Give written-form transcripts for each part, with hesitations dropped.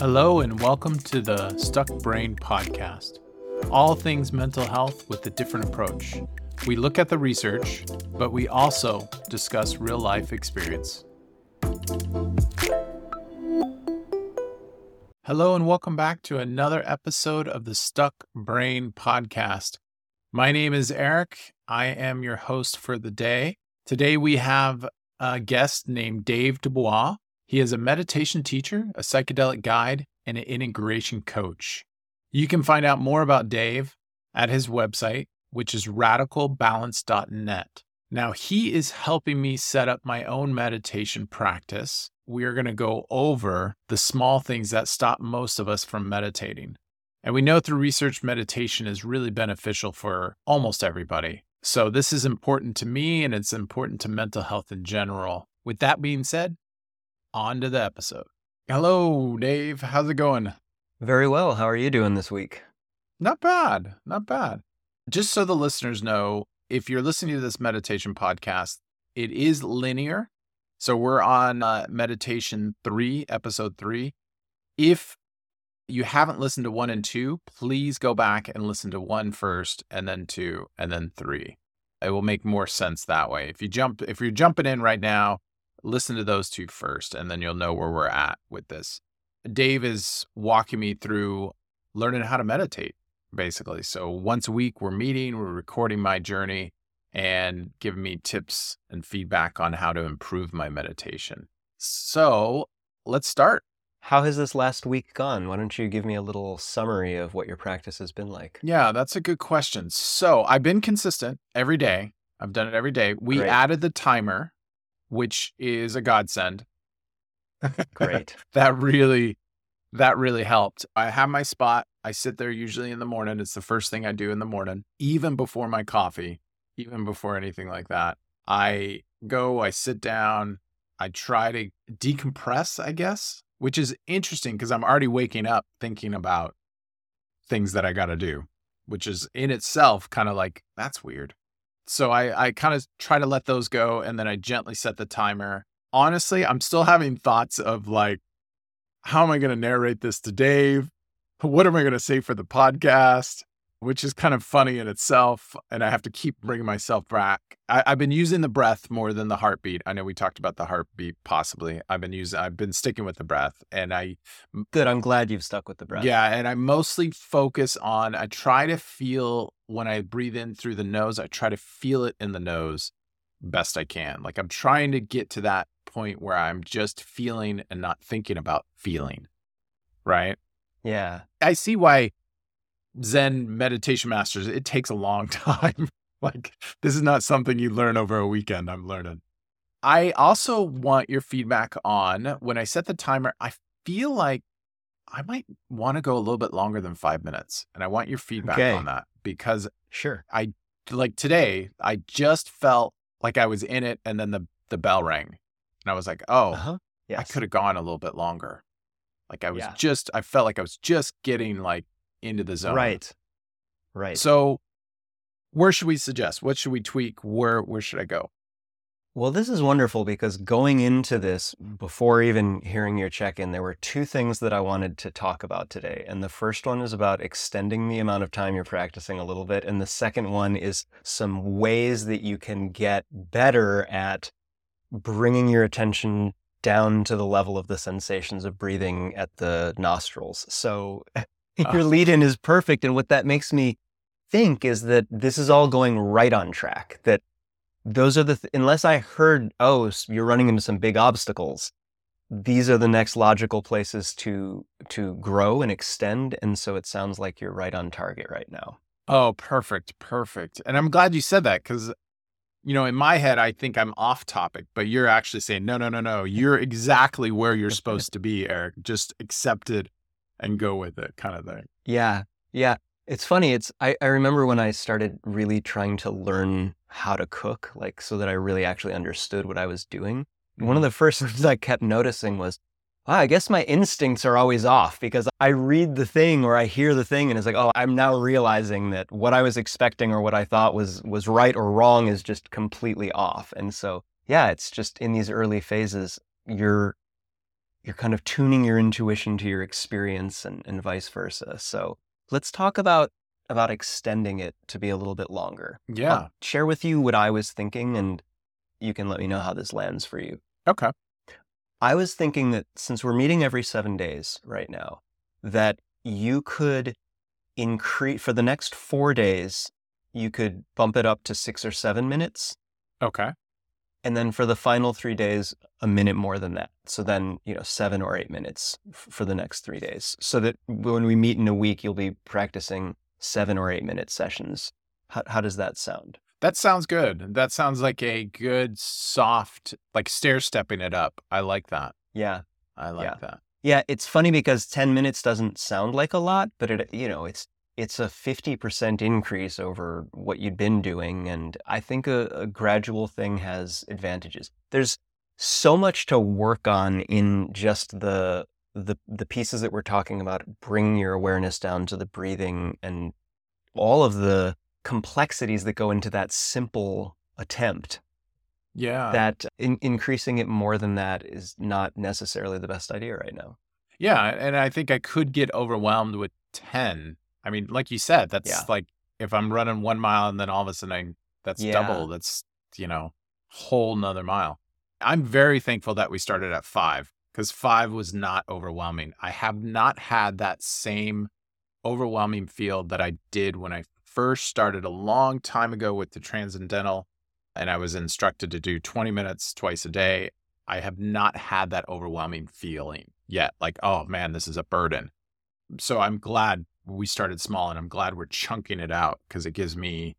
Hello and welcome to the Stuck Brain podcast. All things mental health with a different approach. We look at the research, but we also discuss real life experience. Hello and welcome back to another episode of the Stuck Brain podcast. My name is Eric. I am your host for the day. Today we have a guest named Dave DuBois. He is a meditation teacher, a psychedelic guide, and an integration coach. You can find out more about Dave at his website, which is radicalbalance.net. Now, he is helping me set up my own meditation practice. We are going to go over the small things that stop most of us from meditating. And we know through research, meditation is really beneficial for almost everybody. So this is important to me, and it's important to mental health in general. With that being said, on to the episode. Hello, Dave. How's it going? Very well. How are you doing this week? Not bad. Not bad. Just so the listeners know, if you're listening to this meditation podcast, it is linear. So we're on meditation 3, episode 3. If you haven't listened to 1 and 2, please go back and listen to 1 first, and then 2, and then 3. It will make more sense that way. If you're jumping in right now, listen to those 2 first, and then you'll know where we're at with this. Dave is walking me through learning how to meditate, basically. So once a week, we're recording my journey, and giving me tips and feedback on how to improve my meditation. So let's start. How has this last week gone? Why don't you give me a little summary of what your practice has been like? Yeah, that's a good question. So I've been consistent every day. I've done it every day. We added the timer, which is a godsend. Great. That really helped. I have my spot. I sit there usually in the morning. It's the first thing I do in the morning, even before my coffee, even before anything like that. I go, I sit down, I try to decompress, I guess, which is interesting because I'm already waking up thinking about things that I got to do, which is in itself kind of like, that's weird. So I kind of try to let those go, and then I gently set the timer. Honestly, I'm still having thoughts of like, how am I going to narrate this to Dave? What am I going to say for the podcast? Which is kind of funny in itself, and I have to keep bringing myself back. I've been using the breath more than the heartbeat. I know we talked about the heartbeat, possibly. I've been sticking with the breath, and Good, I'm glad you've stuck with the breath. Yeah, and I mostly focus on, I try to feel when I breathe in through the nose, I try to feel it in the nose best I can. Like I'm trying to get to that point where I'm just feeling and not thinking about feeling, right? Yeah. I see why Zen meditation masters, it takes a long time. Like, this is not something you learn over a weekend. I'm learning. I also want your feedback on when I set the timer, I feel like I might want to go a little bit longer than 5 minutes. And I want your feedback on that because sure, I like today, I just felt like I was in it. And then the bell rang and I was like, oh, yes. I could have gone a little bit longer. Like I was I felt like I was just getting like into the zone. Right. So where should we suggest? What should we tweak? Where should I go? Well, this is wonderful because going into this, before even hearing your check-in, there were 2 things that I wanted to talk about today. And the first one is about extending the amount of time you're practicing a little bit. And the second one is some ways that you can get better at bringing your attention down to the level of the sensations of breathing at the nostrils. So your lead-in is perfect. And what that makes me think is that this is all going right on track, that those are unless I heard, you're running into some big obstacles, these are the next logical places to grow and extend. And so it sounds like you're right on target right now. Oh, perfect. And I'm glad you said that because, you know, in my head, I think I'm off topic, but you're actually saying, no, you're exactly where you're supposed to be, Eric. Just accept it and go with it kind of thing. Yeah. It's funny. I remember when I started really trying to learn how to cook, like so that I really actually understood what I was doing. Mm-hmm. One of the first things I kept noticing was, I guess my instincts are always off because I read the thing or I hear the thing and it's like, I'm now realizing that what I was expecting or what I thought was right or wrong is just completely off. And so, yeah, it's just in these early phases, you're kind of tuning your intuition to your experience and vice versa. So let's talk about extending it to be a little bit longer. Yeah. I'll share with you what I was thinking, and you can let me know how this lands for you. Okay. I was thinking that since we're meeting every 7 days right now, that you could increase for the next 4 days, you could bump it up to 6 or 7 minutes. Okay. And then for the final 3 days, a minute more than that. So then, 7 or 8 minutes for the next 3 days. So that when we meet in a week, you'll be practicing 7 or 8 minute sessions. How does that sound? That sounds good. That sounds like a good, soft, like stair-stepping it up. I like that. Yeah. I like that. Yeah, it's funny because 10 minutes doesn't sound like a lot, but it, it's a 50% increase over what you'd been doing. And I think a gradual thing has advantages. There's so much to work on in just the pieces that we're talking about, bringing your awareness down to the breathing and all of the complexities that go into that simple attempt. Yeah. That increasing it more than that is not necessarily the best idea right now. Yeah. And I think I could get overwhelmed with 10. I mean, like you said, that's like if I'm running 1 mile and then all of a sudden that's double, that's, whole nother mile. I'm very thankful that we started at 5 because 5 was not overwhelming. I have not had that same overwhelming feel that I did when I first started a long time ago with the Transcendental, and I was instructed to do 20 minutes twice a day. I have not had that overwhelming feeling yet. Like, oh man, this is a burden. So I'm glad we started small, and I'm glad we're chunking it out because it gives me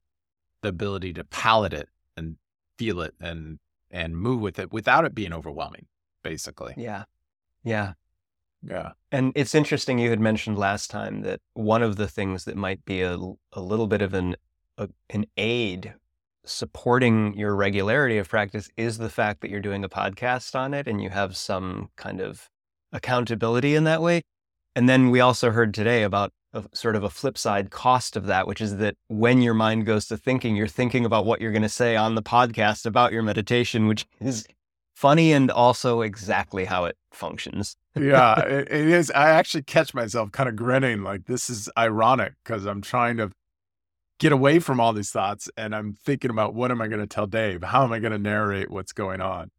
the ability to palate it and feel it and move with it without it being overwhelming, basically. Yeah. And it's interesting you had mentioned last time that one of the things that might be a little bit of an aid supporting your regularity of practice is the fact that you're doing a podcast on it and you have some kind of accountability in that way. And then we also heard today about sort of a flip side cost of that, which is that when your mind goes to thinking, you're thinking about what you're going to say on the podcast about your meditation, which is funny and also exactly how it functions. Yeah, it is. I actually catch myself kind of grinning like this is ironic because I'm trying to get away from all these thoughts and I'm thinking about what am I going to tell Dave? How am I going to narrate what's going on?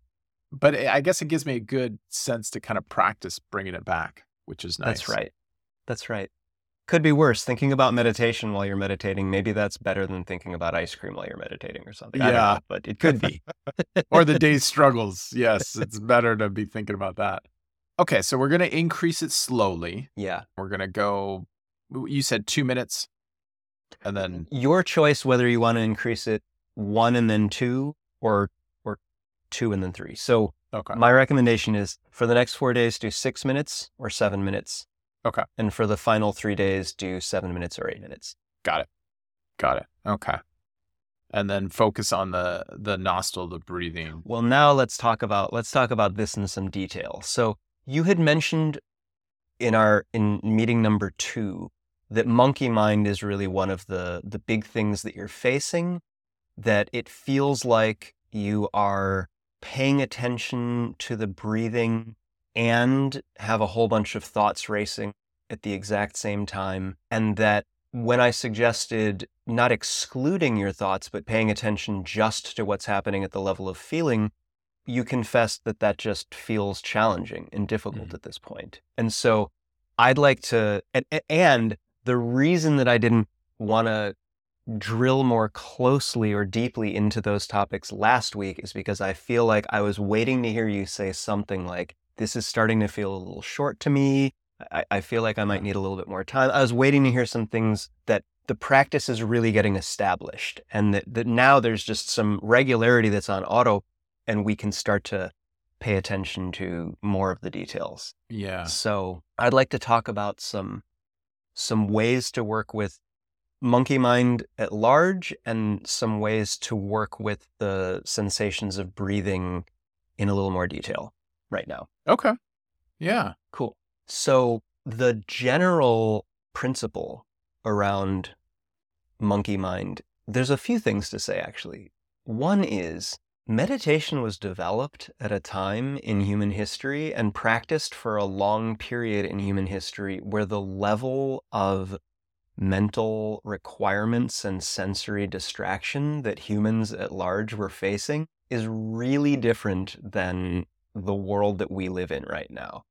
But I guess it gives me a good sense to kind of practice bringing it back, which is nice. That's right. Could be worse. Thinking about meditation while you're meditating, maybe that's better than thinking about ice cream while you're meditating or something. Yeah. I don't know, but it could be. Or the day's struggles. Yes, it's better to be thinking about that. Okay, so we're going to increase it slowly. Yeah. We're going to go, you said 2 minutes, and then... Your choice whether you want to increase it 1 and then 2 or 2 and then 3. So my recommendation is for the next 4 days, do 6 minutes or 7 minutes. Okay. And for the final 3 days, do 7 minutes or 8 minutes. Got it. Okay. And then focus on the nostril, the breathing. Well, now let's talk about this in some detail. So you had mentioned in meeting number 2 that monkey mind is really one of the big things that you're facing, that it feels like you are paying attention to the breathing and have a whole bunch of thoughts racing at the exact same time. And that when I suggested not excluding your thoughts, but paying attention just to what's happening at the level of feeling, you confessed that just feels challenging and difficult at this point. And so I'd like to, and the reason that I didn't want to drill more closely or deeply into those topics last week is because I feel like I was waiting to hear you say something like, this is starting to feel a little short to me. I feel like I might need a little bit more time. I was waiting to hear some things that the practice is really getting established and that now there's just some regularity that's on auto and we can start to pay attention to more of the details. Yeah. So I'd like to talk about some ways to work with monkey mind at large and some ways to work with the sensations of breathing in a little more detail right now. Okay. Yeah. Cool. So the general principle around monkey mind, there's a few things to say, actually. One is Meditation was developed at a time in human history and practiced for a long period in human history where the level of mental requirements and sensory distraction that humans at large were facing is really different than the world that we live in right now.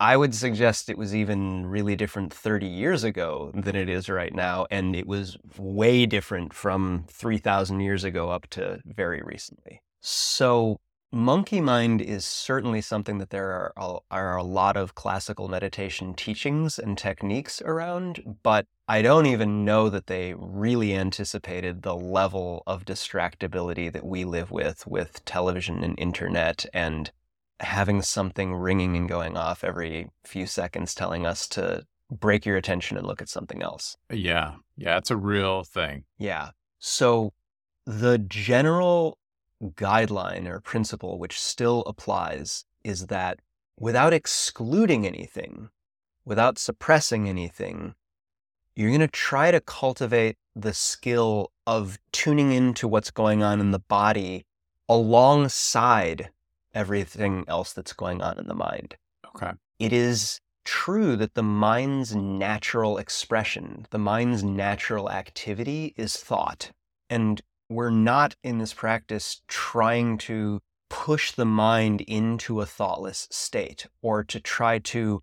I would suggest it was even really different 30 years ago than it is right now, and it was way different from 3,000 years ago up to very recently. So monkey mind is certainly something that there are a lot of classical meditation teachings and techniques around, but I don't even know that they really anticipated the level of distractibility that we live with television and internet and having something ringing and going off every few seconds telling us to break your attention and look at something else. Yeah, it's a real thing. Yeah. So the general guideline or principle, which still applies, is that without excluding anything, without suppressing anything, you're going to try to cultivate the skill of tuning into what's going on in the body alongside everything else that's going on in the mind. Okay. It is true that the mind's natural expression, the mind's natural activity is thought. And we're not in this practice trying to push the mind into a thoughtless state or to try to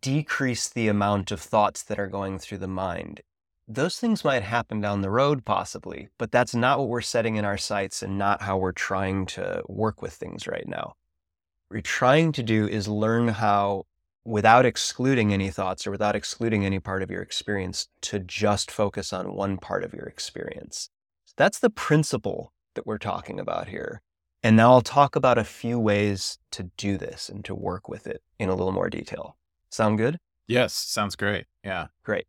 decrease the amount of thoughts that are going through the mind. Those things might happen down the road, possibly, but that's not what we're setting in our sights and not how we're trying to work with things right now. What we're trying to do is learn how, without excluding any thoughts or without excluding any part of your experience, to just focus on one part of your experience. That's the principle that we're talking about here. And now I'll talk about a few ways to do this and to work with it in a little more detail. Sound good? Yes, sounds great. Yeah. Great.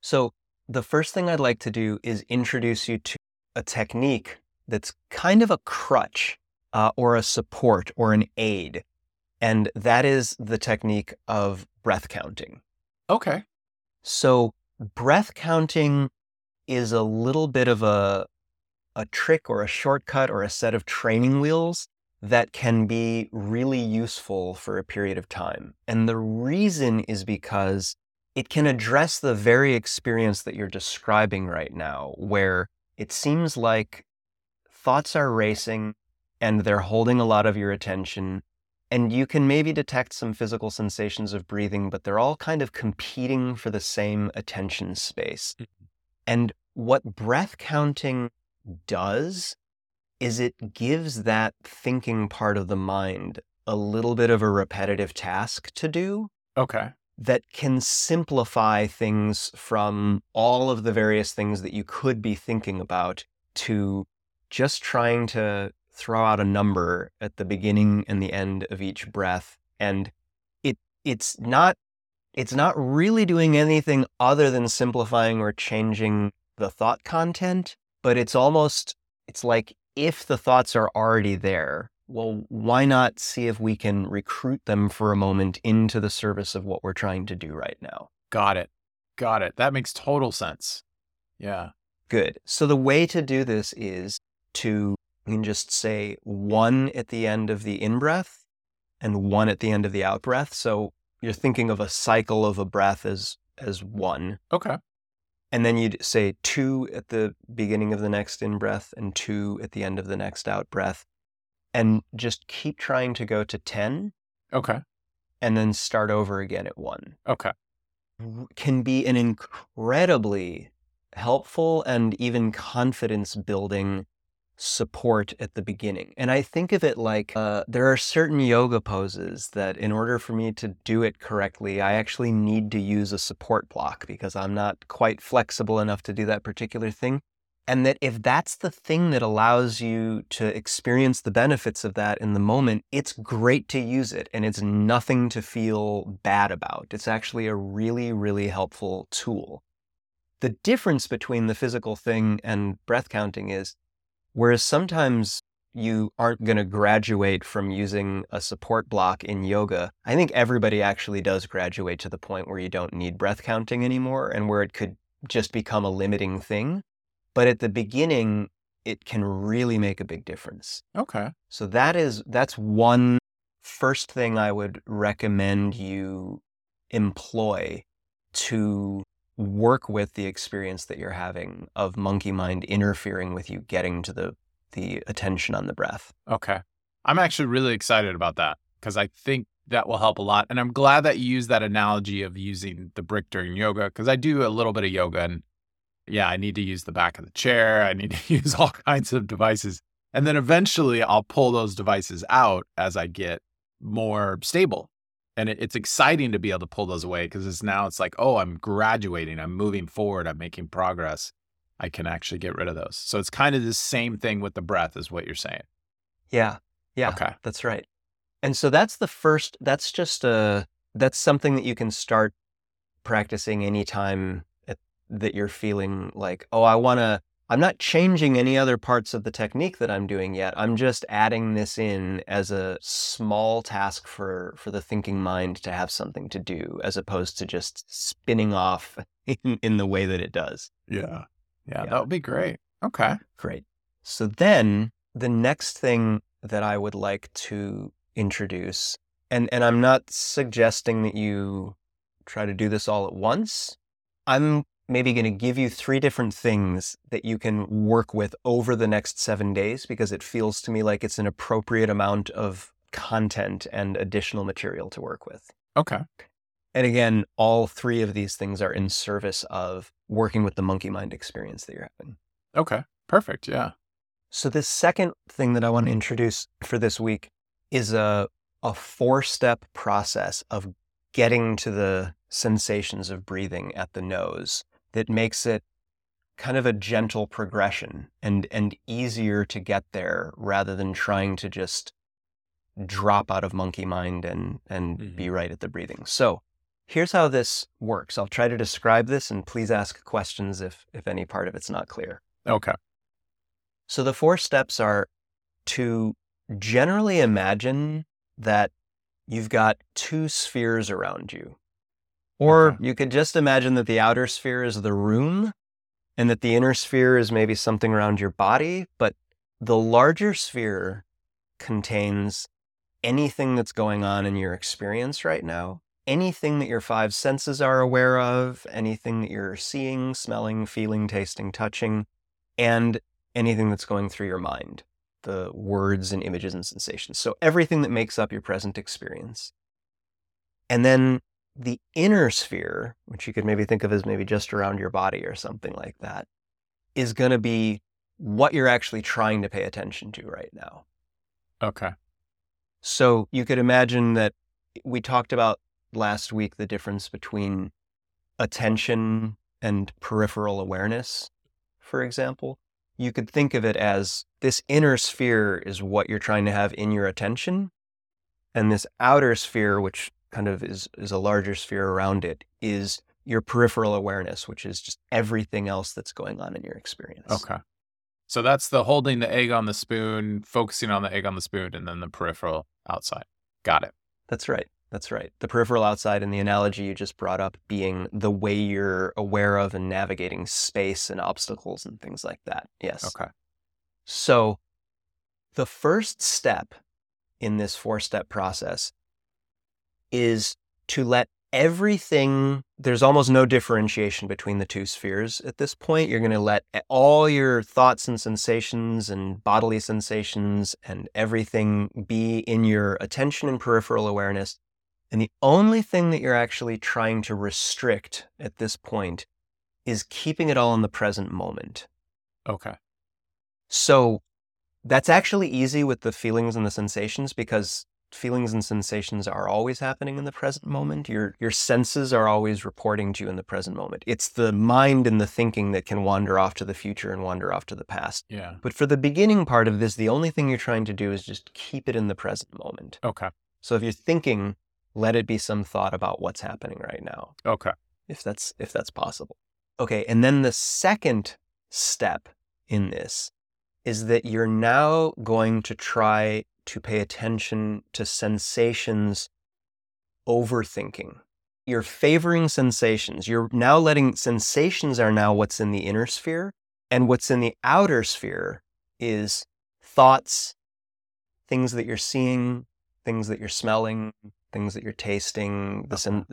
So the first thing I'd like to do is introduce you to a technique that's kind of a crutch or a support or an aid, and that is the technique of breath counting. Okay. So breath counting is a little bit of a trick or a shortcut or a set of training wheels that can be really useful for a period of time. And the reason is because it can address the very experience that you're describing right now, where it seems like thoughts are racing and they're holding a lot of your attention, and you can maybe detect some physical sensations of breathing, but they're all kind of competing for the same attention space. And what breath counting does is it gives that thinking part of the mind a little bit of a repetitive task to do. Okay. That can simplify things from all of the various things that you could be thinking about to just trying to throw out a number at the beginning and the end of each breath. And it's not really doing anything other than simplifying or changing the thought content, but it's like if the thoughts are already there, well, why not see if we can recruit them for a moment into the service of what we're trying to do right now? Got it. That makes total sense. Yeah. Good. So the way to do this is to, you can just say one at the end of the in-breath and one at the end of the out-breath. So you're thinking of a cycle of a breath as one. Okay. And then you'd say two at the beginning of the next in-breath and two at the end of the next out-breath. And just keep trying to go to 10. Okay. And then start over again at 1. Okay. Can be an incredibly helpful and even confidence-building support at the beginning. And I think of it like there are certain yoga poses that in order for me to do it correctly, I actually need to use a support block because I'm not quite flexible enough to do that particular thing. And that if that's the thing that allows you to experience the benefits of that in the moment, it's great to use it and it's nothing to feel bad about. It's actually a really, really helpful tool. The difference between the physical thing and breath counting is, whereas sometimes you aren't going to graduate from using a support block in yoga, I think everybody actually does graduate to the point where you don't need breath counting anymore and where it could just become a limiting thing. But at the beginning, it can really make a big difference. Okay. So that's one first thing I would recommend you employ to work with the experience that you're having of monkey mind interfering with you getting to the attention on the breath. Okay. I'm actually really excited about that because I think that will help a lot. And I'm glad that you used that analogy of using the brick during yoga, because I do a little bit of yoga and yeah, I need to use the back of the chair. I need to use all kinds of devices. And then eventually I'll pull those devices out as I get more stable. And it's exciting to be able to pull those away because it's like, oh, I'm graduating. I'm moving forward. I'm making progress. I can actually get rid of those. So it's kind of the same thing with the breath is what you're saying. Yeah. Yeah. Okay. That's right. And so that's the first, that's something that you can start practicing anytime that you're feeling like, oh, I'm not changing any other parts of the technique that I'm doing yet. I'm just adding this in as a small task for the thinking mind to have something to do, as opposed to just spinning off in the way that it does. Yeah. Yeah. That would be great. Okay. Great. So then the next thing that I would like to introduce, and I'm not suggesting that you try to do this all at once. I'm maybe going to give you three different things that you can work with over the next 7 days, because it feels to me like it's an appropriate amount of content and additional material to work with. Okay. And again, all three of these things are in service of working with the monkey mind experience that you're having. Okay. Perfect. Yeah. So this second thing that I want to introduce for this week is a 4-step process of getting to the sensations of breathing at the nose that makes it kind of a gentle progression and easier to get there rather than trying to just drop out of monkey mind and be right at the breathing. So here's how this works. I'll try to describe this, and please ask questions if any part of it's not clear. Okay. So the 4 steps are to generally imagine that you've got 2 spheres around you. Or you could just imagine that the outer sphere is the room and that the inner sphere is maybe something around your body, but the larger sphere contains anything that's going on in your experience right now, anything that your 5 senses are aware of, anything that you're seeing, smelling, feeling, tasting, touching, and anything that's going through your mind, the words and images and sensations. So everything that makes up your present experience. And then the inner sphere, which you could maybe think of as maybe just around your body or something like that, is going to be what you're actually trying to pay attention to right now. Okay. So you could imagine that we talked about last week the difference between attention and peripheral awareness, for example. You could think of it as this inner sphere is what you're trying to have in your attention, and this outer sphere, which kind of is a larger sphere around it, is your peripheral awareness, which is just everything else that's going on in your experience. Okay. So that's the holding the egg on the spoon, focusing on the egg on the spoon, and then the peripheral outside. Got it. That's right. The peripheral outside, and the analogy you just brought up being the way you're aware of and navigating space and obstacles and things like that. Yes. Okay. So the first step in this 4-step process is to let everything, there's almost no differentiation between the 2 spheres at this point. You're going to let all your thoughts and sensations and bodily sensations and everything be in your attention and peripheral awareness. And the only thing that you're actually trying to restrict at this point is keeping it all in the present moment. Okay. So that's actually easy with the feelings and the sensations, because feelings and sensations are always happening in the present moment. Your senses are always reporting to you in the present moment. It's the mind and the thinking that can wander off to the future and wander off to the past. Yeah. But for the beginning part of this, the only thing you're trying to do is just keep it in the present moment. Okay. So if you're thinking, let it be some thought about what's happening right now. Okay. If that's possible. Okay. And then the second step in this is that you're now going to try to pay attention to sensations overthinking. You're favoring sensations. You're now letting sensations are now what's in the inner sphere, and what's in the outer sphere is thoughts, things that you're seeing, things that you're smelling, things that you're tasting, this and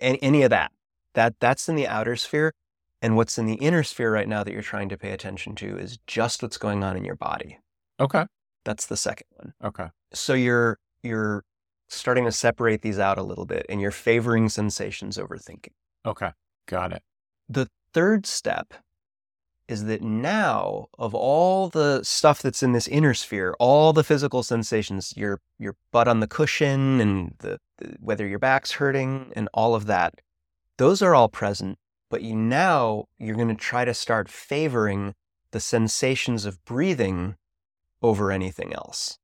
any of that. That's in the outer sphere. And what's in the inner sphere right now that you're trying to pay attention to is just what's going on in your body. Okay. That's the second one. Okay. So you're starting to separate these out a little bit, and you're favoring sensations over thinking. Okay. Got it. The third step is that now, of all the stuff that's in this inner sphere, all the physical sensations, your butt on the cushion and whether your back's hurting and all of that, those are all present. But you're going to try to start favoring the sensations of breathing over anything else.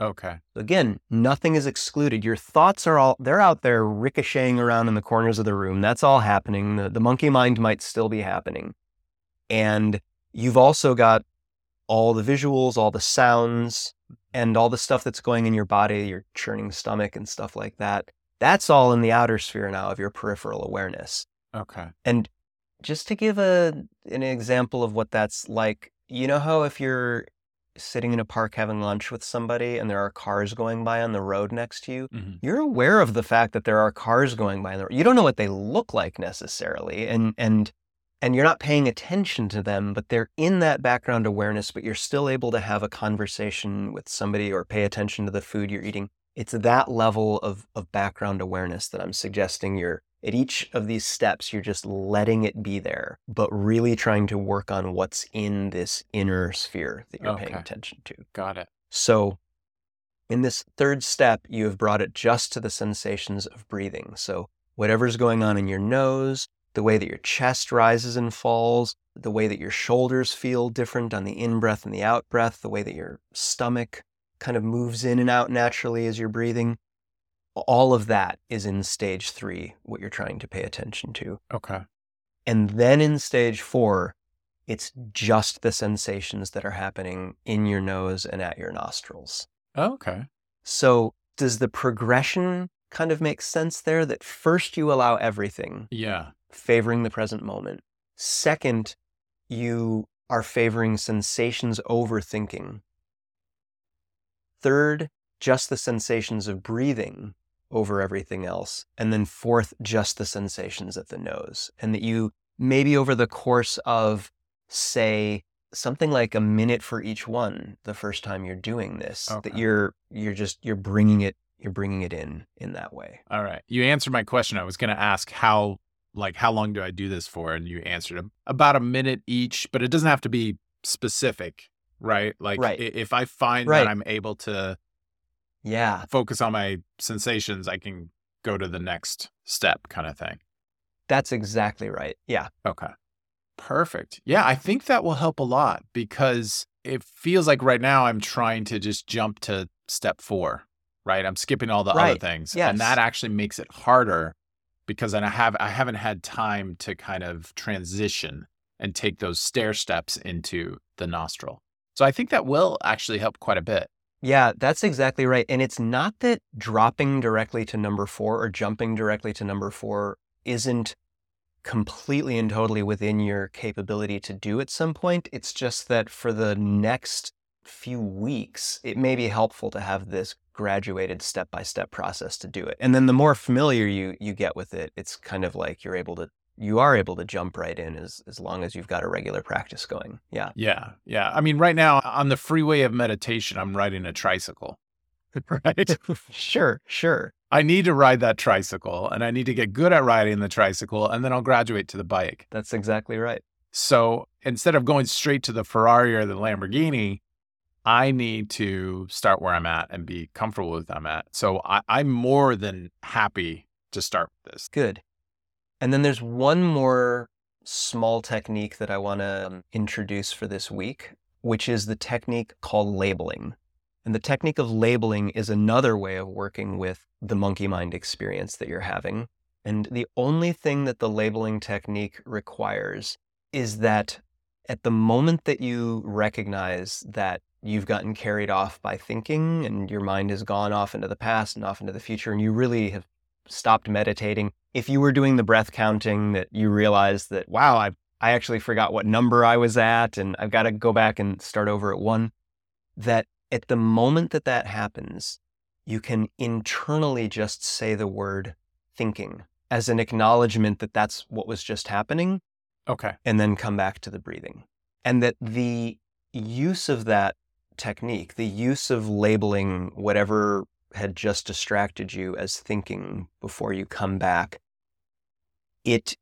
Okay. Again, nothing is excluded. Your thoughts they're out there ricocheting around in the corners of the room. That's all happening. The monkey mind might still be happening. And you've also got all the visuals, all the sounds, and all the stuff that's going in your body, your churning stomach and stuff like that. That's all in the outer sphere now of your peripheral awareness. Okay. And just to give an example of what that's like, you know how if you're sitting in a park having lunch with somebody and there are cars going by on the road next to you, mm-hmm. you're aware of the fact that there are cars going by on the road. You don't know what they look like necessarily, and you're not paying attention to them, but they're in that background awareness, but you're still able to have a conversation with somebody or pay attention to the food you're eating. It's that level of background awareness that I'm suggesting. At each of these steps, you're just letting it be there, but really trying to work on what's in this inner sphere that you're paying attention to. Got it. So in this third step, you have brought it just to the sensations of breathing. So whatever's going on in your nose, the way that your chest rises and falls, the way that your shoulders feel different on the in-breath and the out-breath, the way that your stomach kind of moves in and out naturally as you're breathing, all of that is in stage 3, what you're trying to pay attention to. Okay. And then in stage 4, it's just the sensations that are happening in your nose and at your nostrils. Okay. So does the progression kind of make sense there, that first you allow everything, favoring the present moment. Second, you are favoring sensations over thinking. Third, just the sensations of breathing over everything else. And then fourth, just the sensations at the nose. And that you maybe over the course of, say, something like a minute for each one the first time you're doing this, that you're bringing it. You're bringing it in that way. All right. You answered my question. I was going to ask how long do I do this for? And you answered about a minute each, but it doesn't have to be specific, right? Like if I find that I'm able to focus on my sensations, I can go to the next step kind of thing. That's exactly right. Yeah. Okay. Perfect. Yeah. I think that will help a lot, because it feels like right now I'm trying to just jump to step 4. Right, I'm skipping all the other things, and that actually makes it harder, because then I haven't had time to kind of transition and take those stair steps into the nostril. So I think that will actually help quite a bit. Yeah, that's exactly right. And it's not that dropping directly to number 4 or jumping directly to number 4 isn't completely and totally within your capability to do at some point. It's just that for the next few weeks, it may be helpful to have this graduated step-by-step process to do it. And then the more familiar you get with it, it's kind of like you are able to jump right in as long as you've got a regular practice going. Yeah. Yeah. Yeah. I mean, right now on the freeway of meditation, I'm riding a tricycle, right? Sure. I need to ride that tricycle, and I need to get good at riding the tricycle, and then I'll graduate to the bike. That's exactly right. So instead of going straight to the Ferrari or the Lamborghini, I need to start where I'm at and be comfortable with where I'm at. So I'm more than happy to start with this. Good. And then there's one more small technique that I want to introduce for this week, which is the technique called labeling. And the technique of labeling is another way of working with the monkey mind experience that you're having. And the only thing that the labeling technique requires is that at the moment that you recognize that you've gotten carried off by thinking and your mind has gone off into the past and off into the future, and you really have stopped meditating. If you were doing the breath counting, that you realize that, wow, I I actually forgot what number I was at, and I've got to go back and start over at one. That at the moment that that happens, you can internally just say the word thinking as an acknowledgement that that's what was just happening. Okay. And then come back to the breathing. And that the use of that technique, the use of labeling whatever had just distracted you as thinking before you come back, it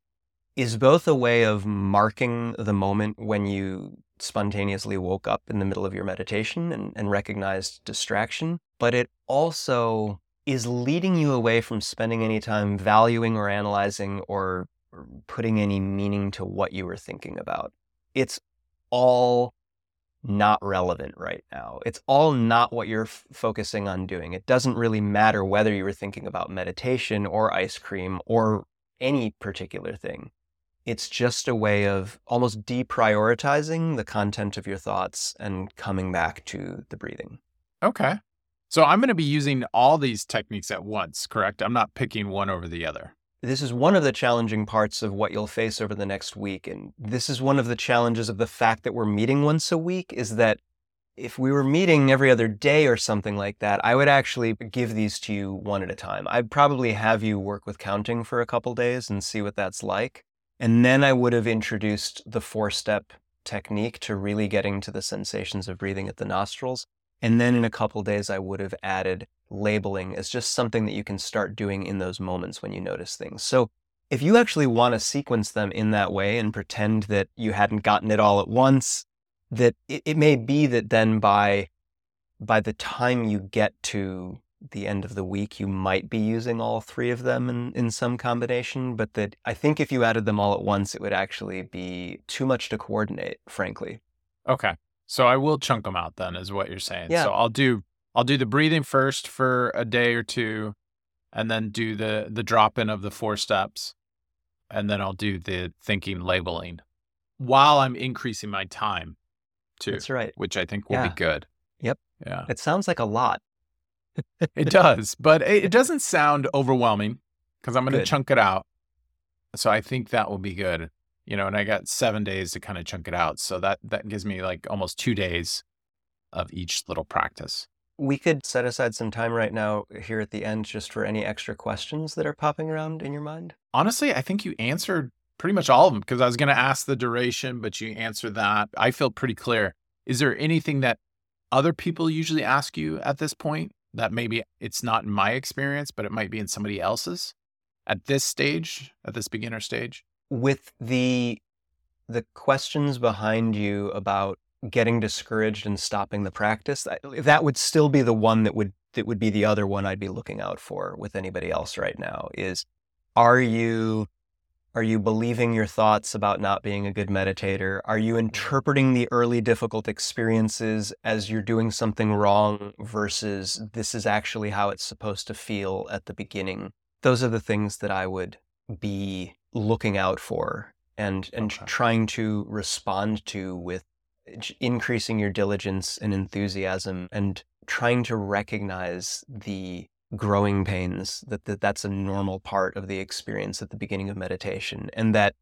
is both a way of marking the moment when you spontaneously woke up in the middle of your meditation and recognized distraction, but it also is leading you away from spending any time valuing or analyzing or putting any meaning to what you were thinking about. It's all not relevant right now. It's all not what you're focusing on doing. It doesn't really matter whether you were thinking about meditation or ice cream or any particular thing. It's just a way of almost deprioritizing the content of your thoughts and coming back to the breathing. Okay. So I'm going to be using all these techniques at once, correct? I'm not picking one over the other. This is one of the challenging parts of what you'll face over the next week. And this is one of the challenges of the fact that we're meeting once a week, is that if we were meeting every other day or something like that, I would actually give these to you one at a time. I'd probably have you work with counting for a couple days and see what that's like. And then I would have introduced the 4-step technique to really getting to the sensations of breathing at the nostrils. And then in a couple days, I would have added labeling as just something that you can start doing in those moments when you notice things. So if you actually want to sequence them in that way and pretend that you hadn't gotten it all at once, that it may be that then by the time you get to the end of the week, you might be using all three of them in some combination, but that I think if you added them all at once, it would actually be too much to coordinate, frankly. Okay. So I will chunk them out then, is what you're saying. Yeah. So I'll do the breathing first for a day or two, and then do the drop-in of the 4 steps, and then I'll do the thinking labeling while I'm increasing my time too. That's right. Which I think will be good. Yep. Yeah. It sounds like a lot. It does, but it doesn't sound overwhelming because I'm going to chunk it out. So I think that will be good. You know, and I got 7 days to kind of chunk it out. So that gives me like almost 2 days of each little practice. We could set aside some time right now here at the end just for any extra questions that are popping around in your mind. Honestly, I think you answered pretty much all of them because I was going to ask the duration, but you answered that. I feel pretty clear. Is there anything that other people usually ask you at this point that maybe it's not in my experience, but it might be in somebody else's at this stage, at this beginner stage? With the questions behind you about getting discouraged and stopping the practice, that would still be the one that would be the other one I'd be looking out for with anybody else right now is, are you believing your thoughts about not being a good meditator? Are you interpreting the early difficult experiences as you're doing something wrong versus this is actually how it's supposed to feel at the beginning? Those are the things that I would be looking out for and trying to respond to with increasing your diligence and enthusiasm and trying to recognize the growing pains, that's a normal part of the experience at the beginning of meditation, and that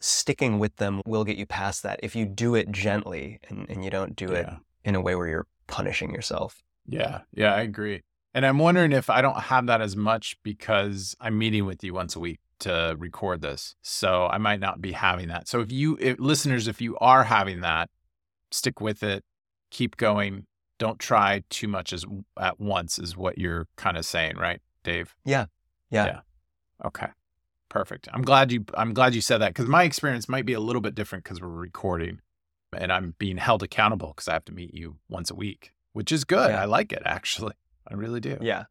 sticking with them will get you past that if you do it gently and you don't do it in a way where you're punishing yourself. Yeah, I agree. And I'm wondering if I don't have that as much because I'm meeting with you once a week to record this. So I might not be having that. So listeners, if you are having that, stick with it, keep going. Don't try too much at once is what you're kind of saying, right, Dave? Yeah. Okay. Perfect. I'm glad you said that because my experience might be a little bit different because we're recording and I'm being held accountable because I have to meet you once a week, which is good. Yeah. I like it, actually. I really do. Yeah.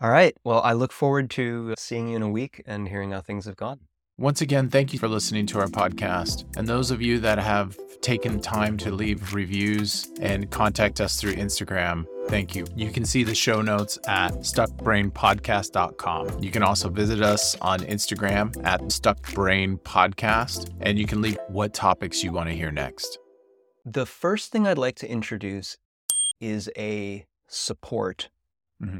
All right. Well, I look forward to seeing you in a week and hearing how things have gone. Once again, thank you for listening to our podcast. And those of you that have taken time to leave reviews and contact us through Instagram, thank you. You can see the show notes at stuckbrainpodcast.com. You can also visit us on Instagram at stuckbrainpodcast, and you can leave what topics you want to hear next. The first thing I'd like to introduce is a support. Mm-hmm.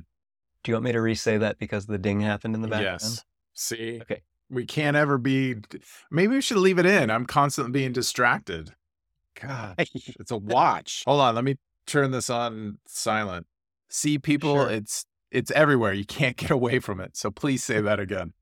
Do you want me to re-say that because the ding happened in the background? Yes. See? Okay. We can't ever be, maybe we should leave it in. I'm constantly being distracted. Gosh, it's a watch. Hold on. Let me turn this on silent. See, people, sure. It's everywhere. You can't get away from it. So please say that again.